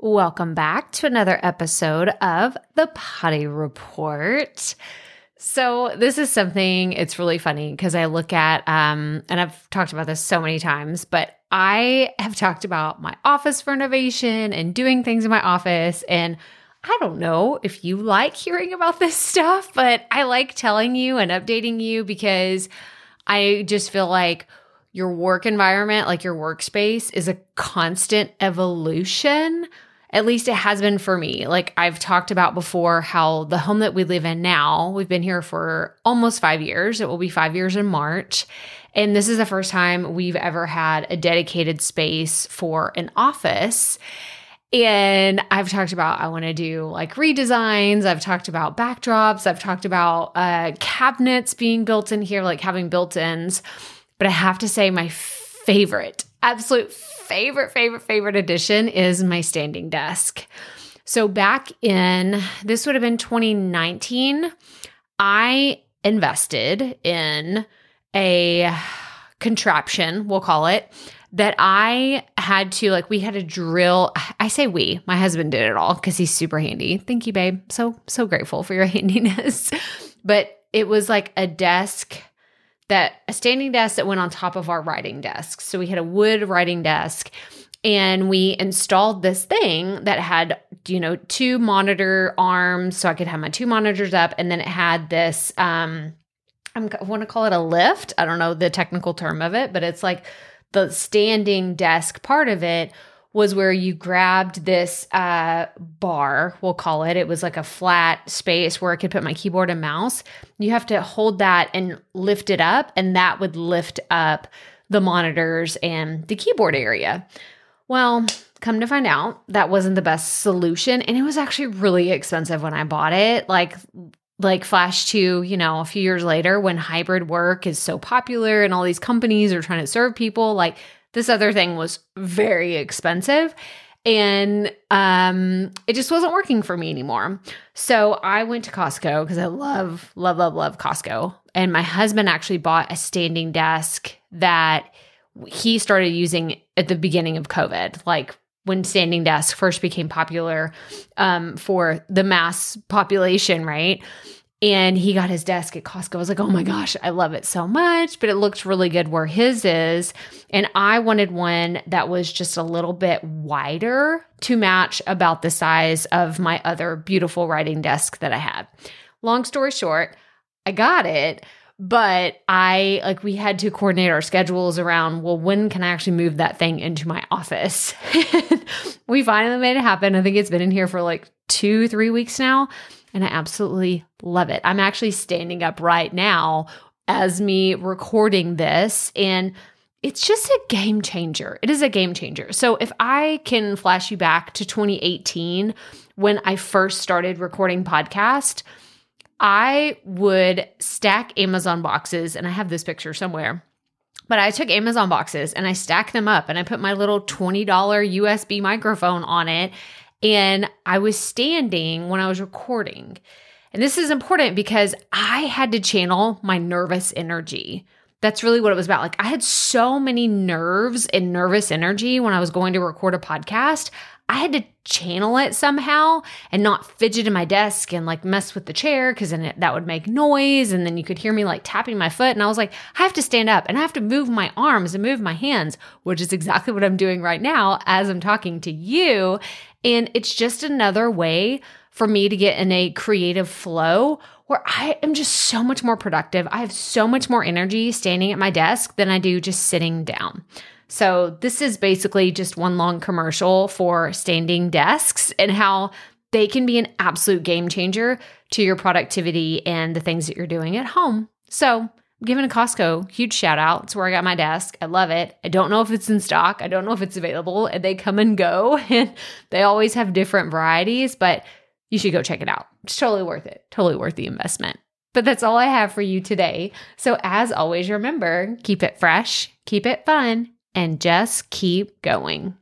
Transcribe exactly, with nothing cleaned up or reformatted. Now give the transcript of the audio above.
Welcome back to another episode of The Potty Report. So this is something, it's really funny because I look at, um, and I've talked about this so many times, but I have talked about my office renovation and doing things in my office. And I don't know if you like hearing about this stuff, but I like telling you and updating you because I just feel like your work environment, like your workspace, is a constant evolution. At least it has been for me. Like I've talked about before how the home that we live in now, we've been here for almost five years. It will be five years in March. And this is the first time we've ever had a dedicated space for an office. And I've talked about I want to do like redesigns. I've talked about backdrops. I've talked about uh, cabinets being built in here, like having built-ins. But I have to say my favorite, absolute favorite, favorite, favorite addition is my standing desk. So back in, this would have been twenty nineteen, I invested in a contraption, we'll call it, that I had to, like we had to drill. I say we, my husband did it all because he's super handy. Thank you, babe. So, so grateful for your handiness. But it was like a desk that a standing desk that went on top of our writing desk. So we had a wood writing desk and we installed this thing that had, you know, two monitor arms so I could have my two monitors up. And then it had this, um, I'm, I want to call it a lift. I don't know the technical term of it, but it's like the standing desk part of it was where you grabbed this uh, bar, we'll call it. It was like a flat space where I could put my keyboard and mouse. You have to hold that and lift it up, and that would lift up the monitors and the keyboard area. Well, come to find out, that wasn't the best solution, and it was actually really expensive when I bought it. Like, like flash to, you know, a few years later when hybrid work is so popular and all these companies are trying to serve people, like this other thing was very expensive and um, it just wasn't working for me anymore. So I went to Costco because I love, love, love, love Costco. And my husband actually bought a standing desk that he started using at the beginning of COVID, like when standing desks first became popular um, for the mass population, right? And he got his desk at Costco. I was like, oh my gosh, I love it so much, but it looked really good where his is. And I wanted one that was just a little bit wider to match about the size of my other beautiful writing desk that I had. Long story short, I got it, but I like we had to coordinate our schedules around, well, when can I actually move that thing into my office? We finally made it happen. I think it's been in here for like two, three weeks now. And I absolutely love it. I'm actually standing up right now as me recording this, and it's just a game changer. It is a game changer. So if I can flash you back to twenty eighteen, when I first started recording podcast, I would stack Amazon boxes, and I have this picture somewhere, but I took Amazon boxes and I stacked them up and I put my little twenty dollar U S B microphone on it. And I was standing when I was recording. And this is important because I had to channel my nervous energy. That's really what it was about. Like I had so many nerves and nervous energy when I was going to record a podcast. I had to channel it somehow and not fidget in my desk and like mess with the chair because then it, that would make noise. And then you could hear me like tapping my foot. And I was like, I have to stand up and I have to move my arms and move my hands, which is exactly what I'm doing right now as I'm talking to you. And it's just another way for me to get in a creative flow where I am just so much more productive. I have so much more energy standing at my desk than I do just sitting down. So this is basically just one long commercial for standing desks and how they can be an absolute game changer to your productivity and the things that you're doing at home. So I'm giving a Costco huge shout out. It's where I got my desk. I love it. I don't know if it's in stock. I don't know if it's available, and they come and go and they always have different varieties, but you should go check it out. It's totally worth it. Totally worth the investment. But that's all I have for you today. So as always, remember, keep it fresh, keep it fun, and just keep going.